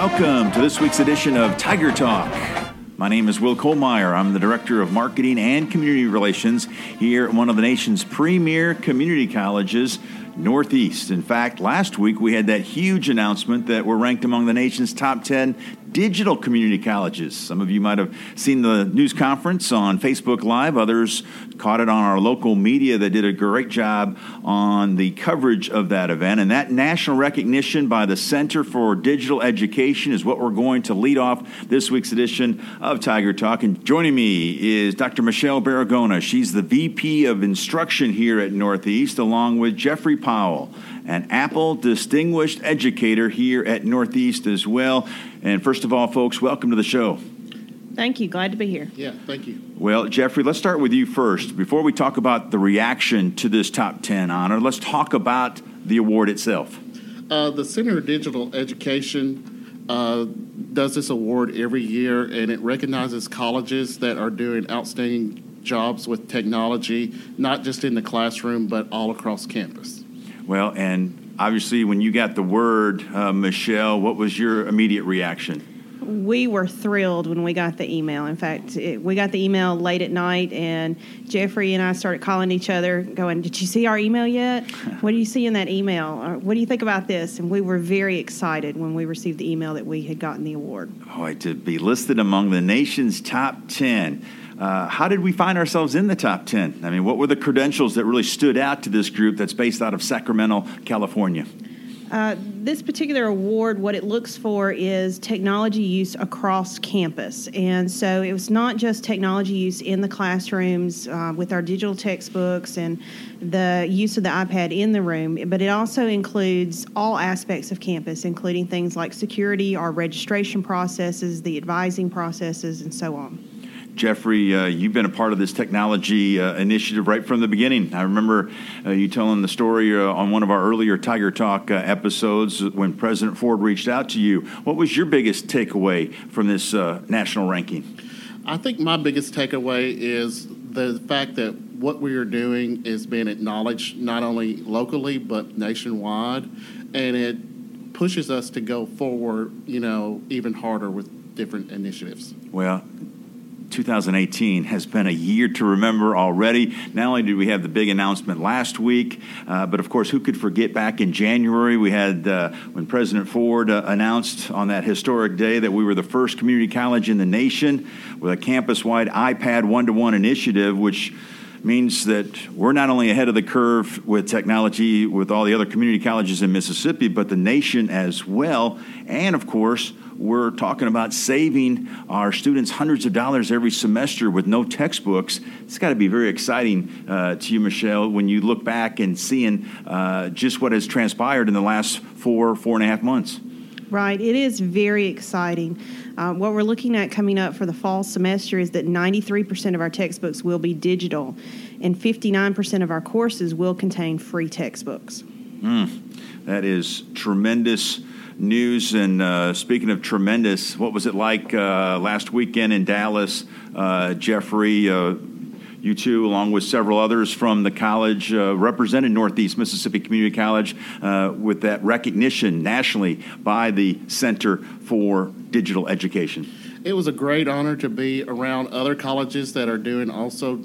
Welcome to this week's edition of Tiger Talk. My name is Will Kollmeyer. I'm the Director of Marketing and Community Relations here at one of the nation's premier community colleges, Northeast. In fact, last week we had that huge announcement that we're ranked among the nation's top 10 digital community colleges. Some of you might have seen the news conference on Facebook Live. Others caught it on our local media that did a great job on the coverage of that event. And that national recognition by the Center for Digital Education is what we're going to lead off this week's edition of Tiger Talk. And joining me is Dr. Michelle Baragona. She's the VP of Instruction here at Northeast, along with Jeffrey Powell, an Apple Distinguished Educator here at Northeast as well. And first of all, folks, welcome to the show. Thank you. Glad to be here. Yeah, thank you. Well, Jeffrey, let's start with you first. Before we talk about the reaction to this top 10 honor, let's talk about the award itself. The Center for Digital Education does this award every year, and it recognizes colleges that are doing outstanding jobs with technology, not just in the classroom, but all across campus. Well, and obviously when you got the word, Michelle, what was your immediate reaction? We were thrilled when we got the email. In fact, we got the email late at night, and Jeffrey and I started calling each other going, did you see our email yet? What do you see in that email? Or, what do you think about this? And we were very excited when we received the email that we had gotten the award. Oh, to be listed among the nation's top 10. How did we find ourselves in the top 10? I mean, what were the credentials that really stood out to this group that's based out of Sacramento, California? This particular award, what it looks for is technology use across campus. And so it was not just technology use in the classrooms with our digital textbooks and the use of the iPad in the room, but it also includes all aspects of campus, including things like security, our registration processes, the advising processes, and so on. Jeffrey, you've been a part of this technology initiative right from the beginning. I remember you telling the story on one of our earlier Tiger Talk episodes when President Ford reached out to you. What was your biggest takeaway from this national ranking? I think my biggest takeaway is the fact that what we are doing is being acknowledged not only locally but nationwide, and it pushes us to go forward, you know, even harder with different initiatives. Well, 2018 has been a year to remember already. Not only did we have the big announcement last week, but of course, who could forget back in January, we had when President Ford announced on that historic day that we were the first community college in the nation with a campus-wide iPad one-to-one initiative, which means that we're not only ahead of the curve with technology with all the other community colleges in Mississippi, but the nation as well. And of course, we're talking about saving our students hundreds of dollars every semester with no textbooks. It's got to be very exciting to you, Michelle, when you look back and seeing just what has transpired in the last four and a half months. Right. It is very exciting. What we're looking at coming up for the fall semester is that 93% of our textbooks will be digital, and 59% of our courses will contain free textbooks. That is tremendous news. And speaking of tremendous, what was it like last weekend in Dallas, Jeffrey? You two, along with several others from the college, represented Northeast Mississippi Community College with that recognition nationally by the Center for Digital Education. It was a great honor to be around other colleges that are doing also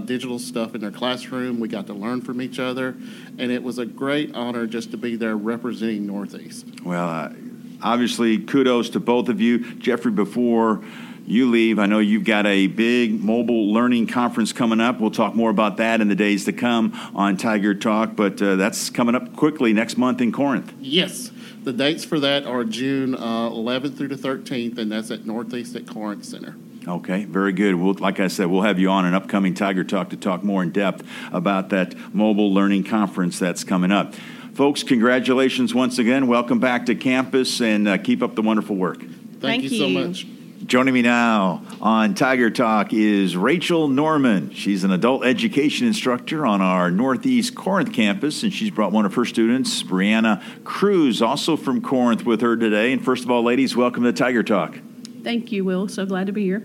digital stuff in their classroom. We got to learn from each other, and it was a great honor just to be there representing Northeast. Well, obviously, kudos to both of you. Jeffrey, before you leave, I know you've got a big mobile learning conference coming up. We'll talk more about that in the days to come on Tiger Talk, but that's coming up quickly next month in Corinth. Yes. The dates for that are June 11th through the 13th, and that's at Northeast at Corinth Center. Okay, very good. We'll, like I said, we'll have you on an upcoming Tiger Talk to talk more in depth about that mobile learning conference that's coming up. Folks, congratulations once again. Welcome back to campus, and keep up the wonderful work. Thank you so much. Joining me now on Tiger Talk is Rachel Norman. She's an adult education instructor on our Northeast Corinth campus, and she's brought one of her students, Brianna Cruz, also from Corinth, with her today. And first of all, ladies, welcome to Tiger Talk. Thank you, Will. So glad to be here.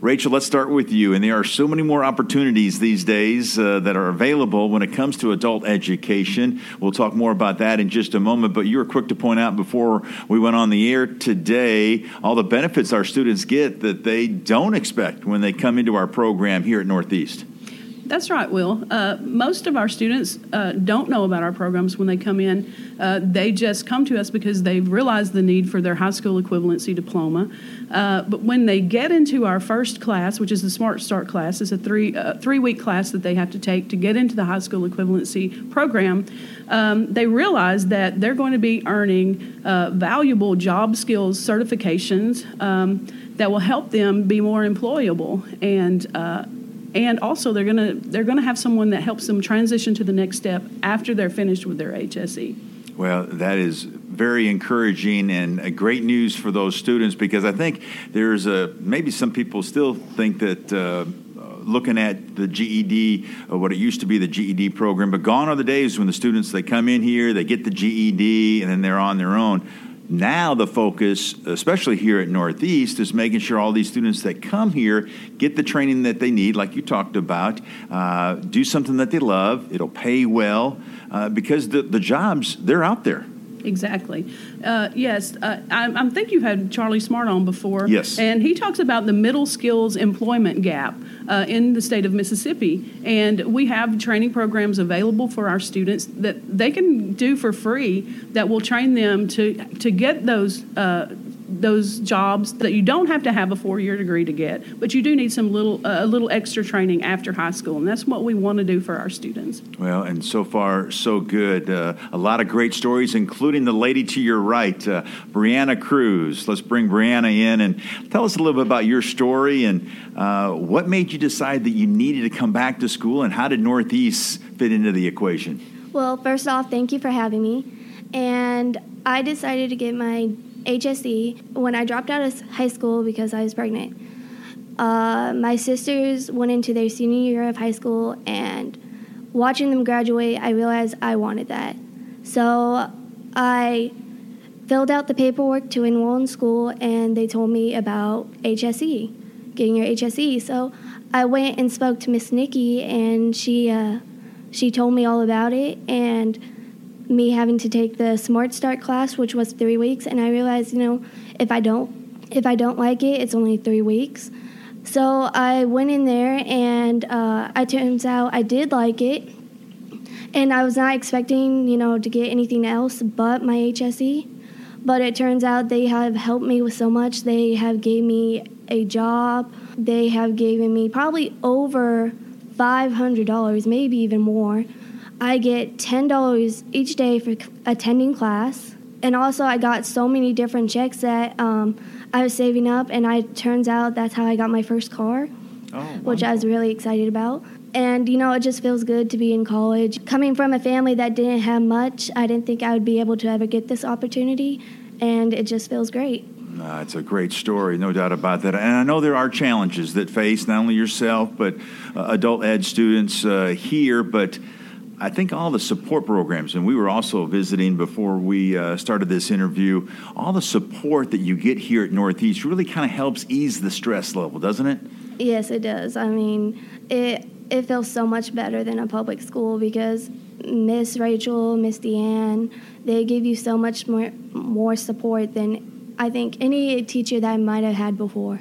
Rachel, let's start with you. And there are so many more opportunities these days that are available when it comes to adult education. We'll talk more about that in just a moment. But you were quick to point out before we went on the air today, all the benefits our students get that they don't expect when they come into our program here at Northeast. That's right, Will. Most of our students don't know about our programs when they come in. They just come to us because they've realized the need for their high school equivalency diploma. But when they get into our first class, which is the SMART Start class, it's a three-week class that they have to take to get into the high school equivalency program, they realize that they're going to be earning valuable job skills certifications that will help them be more employable. And also, they're gonna have someone that helps them transition to the next step after they're finished with their HSE. Well, that is very encouraging and great news for those students, because I think there's maybe some people still think that looking at the GED, what it used to be the GED program, but gone are the days when the students, they come in here, they get the GED, and then they're on their own. Now the focus, especially here at Northeast, is making sure all these students that come here get the training that they need, like you talked about, do something that they love, it'll pay well, because the jobs, they're out there. Exactly. I think you've had Charlie Smart on before. Yes. And he talks about the middle skills employment gap in the state of Mississippi. And we have training programs available for our students that they can do for free that will train them to get those jobs that you don't have to have a four-year degree to get, but you do need some little extra training after high school, and that's what we want to do for our students. Well, and so far, so good. A lot of great stories, including the lady to your right, Brianna Cruz. Let's bring Brianna in and tell us a little bit about your story and what made you decide that you needed to come back to school, and how did Northeast fit into the equation? Well, first off, thank you for having me, and I decided to get my HSE when I dropped out of high school because I was pregnant. My sisters went into their senior year of high school, and watching them graduate, I realized I wanted that. So I filled out the paperwork to enroll in school, and they told me about HSE, getting your HSE. So I went and spoke to Miss Nikki, and she told me all about it, and me having to take the Smart Start class, which was 3 weeks, and I realized, if I don't like it, it's only 3 weeks. So I went in there, and it turns out I did like it, and I was not expecting, to get anything else but my HSE. But it turns out they have helped me with so much. They have gave me a job. They have given me probably over $500, maybe even more. I get $10 each day for attending class. And also I got so many different checks that I was saving up, and it turns out that's how I got my first car, which I was really excited about. And, it just feels good to be in college. Coming from a family that didn't have much, I didn't think I would be able to ever get this opportunity, and it just feels great. It's a great story, no doubt about that. And I know there are challenges that face not only yourself but adult ed students here, but I think all the support programs, and we were also visiting before we started this interview, all the support that you get here at Northeast really kind of helps ease the stress level, doesn't it? Yes, it does. I mean, it feels so much better than a public school, because Miss Rachel, Miss Deanne, they give you so much more support than I think any teacher that I might have had before.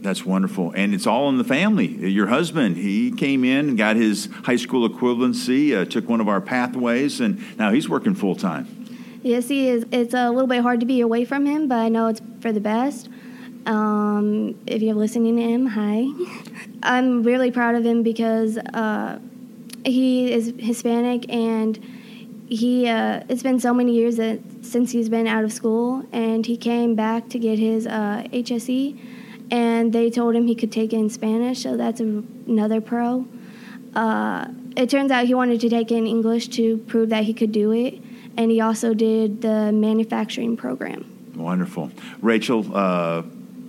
That's wonderful. And it's all in the family. Your husband, he came in and got his high school equivalency, took one of our pathways, and now he's working full-time. Yes, he is. It's a little bit hard to be away from him, but I know it's for the best. If you're listening to him, hi. I'm really proud of him because he is Hispanic, and he it's been so many years since he's been out of school, and he came back to get his HSE. And they told him he could take it in Spanish, so that's another pro. It turns out he wanted to take it in English to prove that he could do it, and he also did the manufacturing program. Wonderful. Rachel,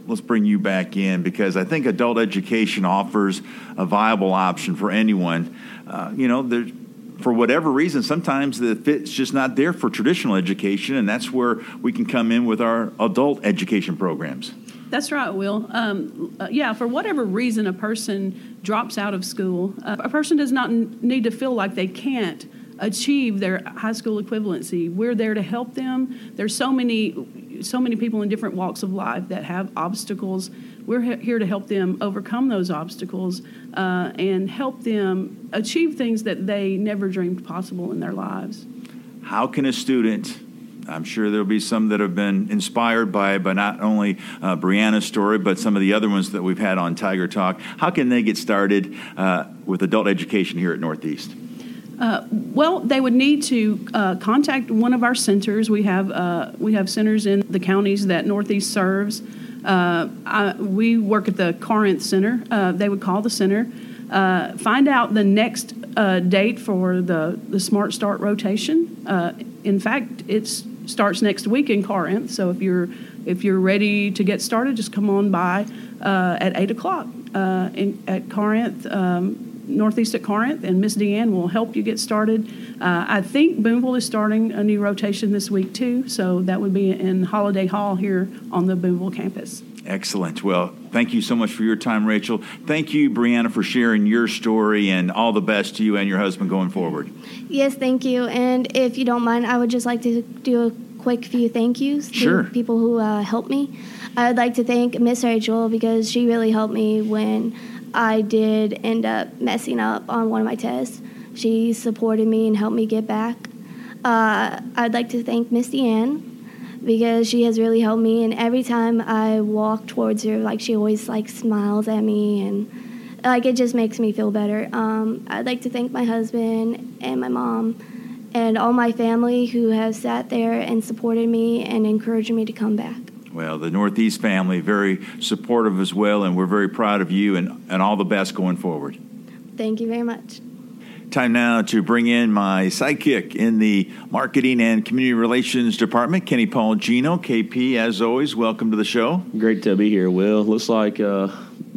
let's bring you back in, because I think adult education offers a viable option for anyone. There's for whatever reason, sometimes the fit's just not there for traditional education, and that's where we can come in with our adult education programs. That's right, Will. Yeah, for whatever reason a person drops out of school, a person does not need to feel like they can't achieve their high school equivalency. We're there to help them. There's so many people in different walks of life that have obstacles. We're here to help them overcome those obstacles and help them achieve things that they never dreamed possible in their lives. How can a student... I'm sure there'll be some that have been inspired by not only Brianna's story, but some of the other ones that we've had on Tiger Talk. How can they get started with adult education here at Northeast? Well, they would need to contact one of our centers. We have centers in the counties that Northeast serves. We work at the Corinth Center. They would call the center, find out the next date for the SMART Start rotation. In fact, it's starts next week in Corinth, so if you're ready to get started, just come on by at 8 o'clock at Corinth, Northeast at Corinth, and Miss Deanne will help you get started. I think Boonville is starting a new rotation this week, too, so that would be in Holiday Hall here on the Boonville campus. Excellent. Well, thank you so much for your time, Rachel. Thank you, Brianna, for sharing your story, and all the best to you and your husband going forward. Yes, thank you. And if you don't mind, I would just like to do a quick few thank yous to people who helped me. I would like to thank Miss Rachel because she really helped me when I did end up messing up on one of my tests. She supported me and helped me get back. I'd like to thank Miss Deanne, because she has really helped me, and every time I walk towards her, like, she always, like, smiles at me, and, like, it just makes me feel better. I'd like to thank my husband and my mom and all my family who have sat there and supported me and encouraged me to come back. Well, the Northeast family, very supportive as well, and we're very proud of you, and all the best going forward. Thank you very much. Time now to bring in my sidekick in the Marketing and Community Relations Department, Kenny Paul Gino. KP, as always, welcome to the show. Great to be here, Will. Looks like me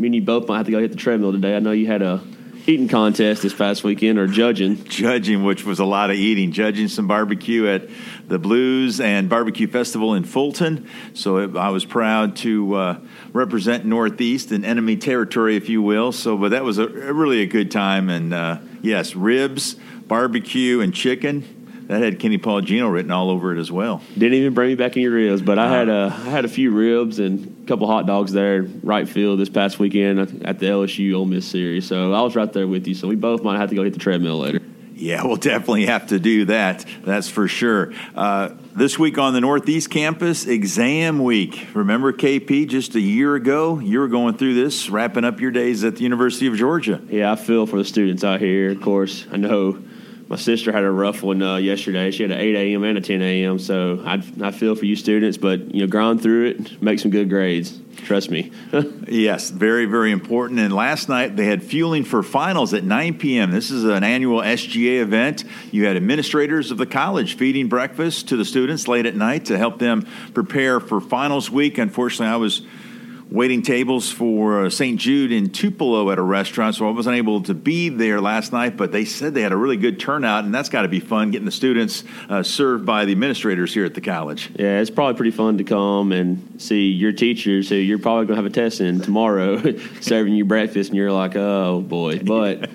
and you both might have to go hit the treadmill today. I know you had a eating contest this past weekend, or judging. Judging, which was a lot of eating. Judging some barbecue at the Blues and Barbecue Festival in Fulton. So I was proud to represent Northeast in enemy territory, if you will. So, but that was really a good time, and... yes, ribs, barbecue, and chicken. That had Kenny Paul Gino written all over it as well. Didn't even bring me back any ribs, but I had a few ribs and a couple hot dogs there right field this past weekend at the LSU Ole Miss series. So I was right there with you, so we both might have to go hit the treadmill later. Yeah, we'll definitely have to do that. That's for sure. This week on the Northeast campus, exam week. Remember, KP, just a year ago, you were going through this, wrapping up your days at the University of Georgia. Yeah, I feel for the students out here. Of course, I know my sister had a rough one yesterday. She had an 8 a.m. and a 10 a.m., so I feel for you students, but, you know, grind through it, make some good grades. Trust me. Yes, very, very important. And last night they had fueling for finals at 9 p.m. This is an annual SGA event. You had administrators of the college feeding breakfast to the students late at night to help them prepare for finals week. Unfortunately, I was waiting tables for St. Jude in Tupelo at a restaurant, so I wasn't able to be there last night, but they said they had a really good turnout, and that's got to be fun, getting the students served by the administrators here at the college. Yeah, it's probably pretty fun to come and see your teachers who you're probably going to have a test in tomorrow serving you breakfast, and you're like, oh, boy. But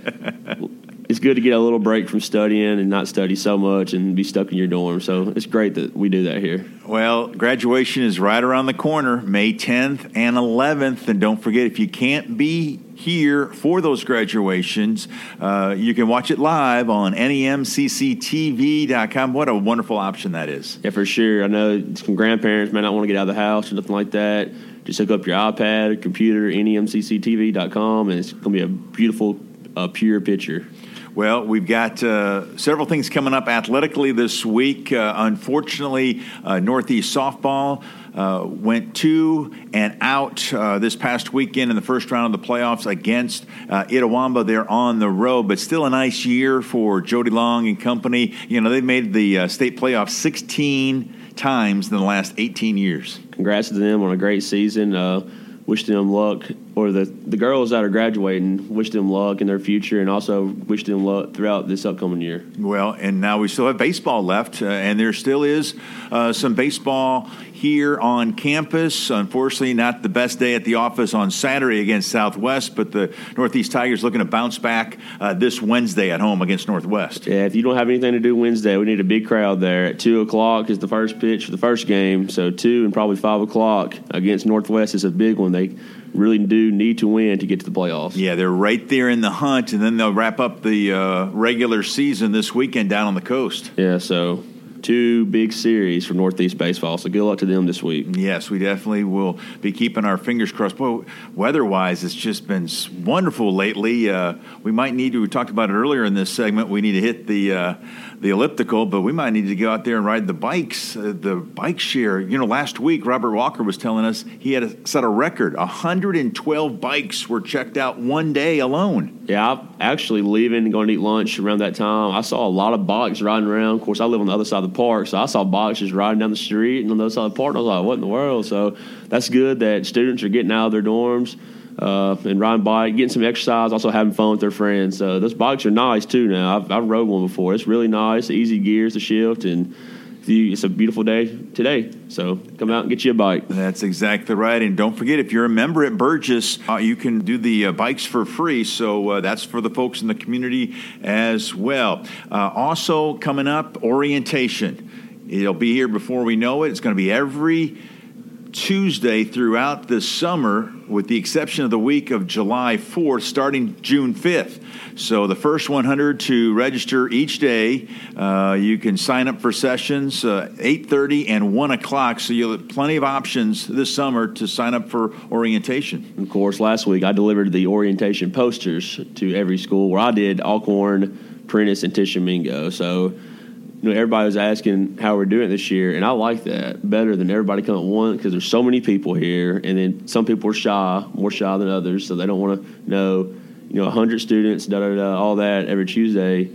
it's good to get a little break from studying and not study so much and be stuck in your dorm. So it's great that we do that here. Well, graduation is right around the corner, May 10th and 11th. And don't forget, if you can't be here for those graduations, you can watch it live on nemcctv.com. What a wonderful option that is. Yeah, for sure. I know some grandparents may not want to get out of the house or nothing like that. Just hook up your iPad or computer, nemcctv.com, and it's going to be a beautiful, pure picture. Well, we've got several things coming up athletically this week. Unfortunately, Northeast softball went to and out this past weekend in the first round of the playoffs against Itawamba. They're on the road, but still a nice year for Jody Long and company. You know, they've made the state playoffs 16 times in the last 18 years. Congrats to them on a great season. Wish them luck or the girls that are graduating, wish them luck in their future and also wish them luck throughout this upcoming year. Well, and now we still have baseball left, and there still is some baseball here on campus. Unfortunately, not the best day at the office on Saturday against Southwest, but the Northeast Tigers looking to bounce back this Wednesday at home against Northwest. Yeah, if you don't have anything to do Wednesday, we need a big crowd there. At 2 o'clock is the first pitch for the first game, so 2 and probably 5 o'clock against Northwest is a big one. They really do need to win to get to the playoffs. Yeah, they're right there in the hunt, and then they'll wrap up the regular season this weekend down on the coast. Yeah, so two big series for Northeast baseball, so good luck to them this week. Yes, we definitely will be keeping our fingers crossed. Boy, weather-wise, it's just been wonderful lately. We might need to, we talked about it earlier in this segment, we need to hit the elliptical, but we might need to go out there and ride the bikes, the bike share. You know, last week, Robert Walker was telling us he had set a record. 112 bikes were checked out one day alone. Yeah, I'm actually leaving and going to eat lunch around that time. I saw a lot of bikes riding around. Of course, I live on the other side of the park, so I saw bikes just riding down the street and on the other side of the park, and I was like, what in the world? So that's good that students are getting out of their dorms and riding bike, getting some exercise, also having fun with their friends. So those bikes are nice too now. I've rode one before. It's really nice, easy gears to shift, and it's a beautiful day today. So come out and get you a bike. That's exactly right. And don't forget, if you're a member at Burgess, you can do the bikes for free. So that's for the folks in the community as well. Also coming up, orientation. It'll be here before we know it. It's going to be every Tuesday throughout the summer, with the exception of the week of July 4th, starting June 5th. So the first 100 to register each day, you can sign up for sessions 8:30 and 1 o'clock. So you'll have plenty of options this summer to sign up for orientation. Of course, last week I delivered the orientation posters to every school, where I did Alcorn, Prentice, and Tishomingo. So you know, everybody was asking how we're doing this year, and I like that better than everybody coming at once, because there's so many people here, and then some people are shy, more shy than others, so they don't want to know, you know, 100 students, all that every Tuesday.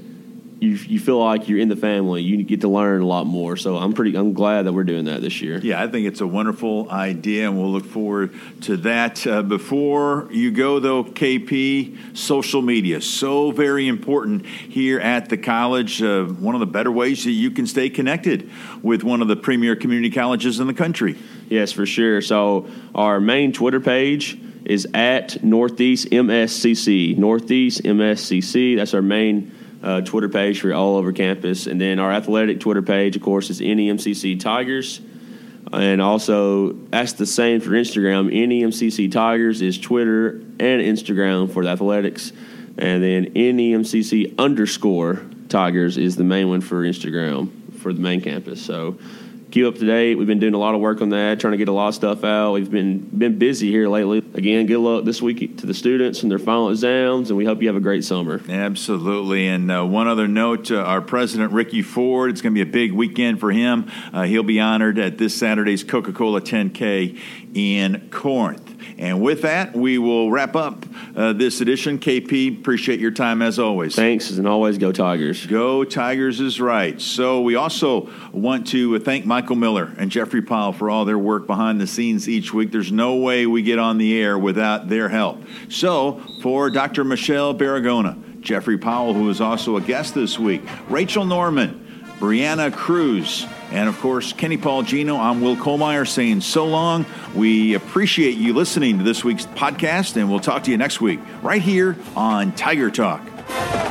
You feel like you're in the family. You get to learn a lot more. So I'm glad that we're doing that this year. Yeah, I think it's a wonderful idea, and we'll look forward to that. Before you go, though, KP, social media, so very important here at the college. One of the better ways that you can stay connected with one of the premier community colleges in the country. Yes, for sure. So our main Twitter page is at Northeast MSCC. Northeast MSCC, that's our main Twitter page for all over campus. And then our athletic Twitter page, of course, is NEMCC Tigers. And also, that's the same for Instagram. NEMCC Tigers is Twitter and Instagram for the athletics. And then NEMCC _ Tigers is the main one for Instagram for the main campus. So keep up to date. We've been doing a lot of work on that, trying to get a lot of stuff out. We've been busy here lately. Again, good luck this week to the students and their final exams, and we hope you have a great summer. Absolutely. And one other note, our president, Ricky Ford, it's going to be a big weekend for him. He'll be honored at this Saturday's Coca-Cola 10K in Corinth. And with that, we will wrap up this edition. KP, appreciate your time as always. Thanks, and always go Tigers. Go Tigers is right. So we also want to thank Michael Miller and Jeffrey Powell for all their work behind the scenes each week. There's no way we get on the air without their help. So for Dr. Michelle Baragona, Jeffrey Powell, who is also a guest this week, Rachel Norman, Brianna Cruz, and, of course, Kenny Paul Gino, I'm Will Kollmeyer saying so long. We appreciate you listening to this week's podcast, and we'll talk to you next week right here on Tiger Talk.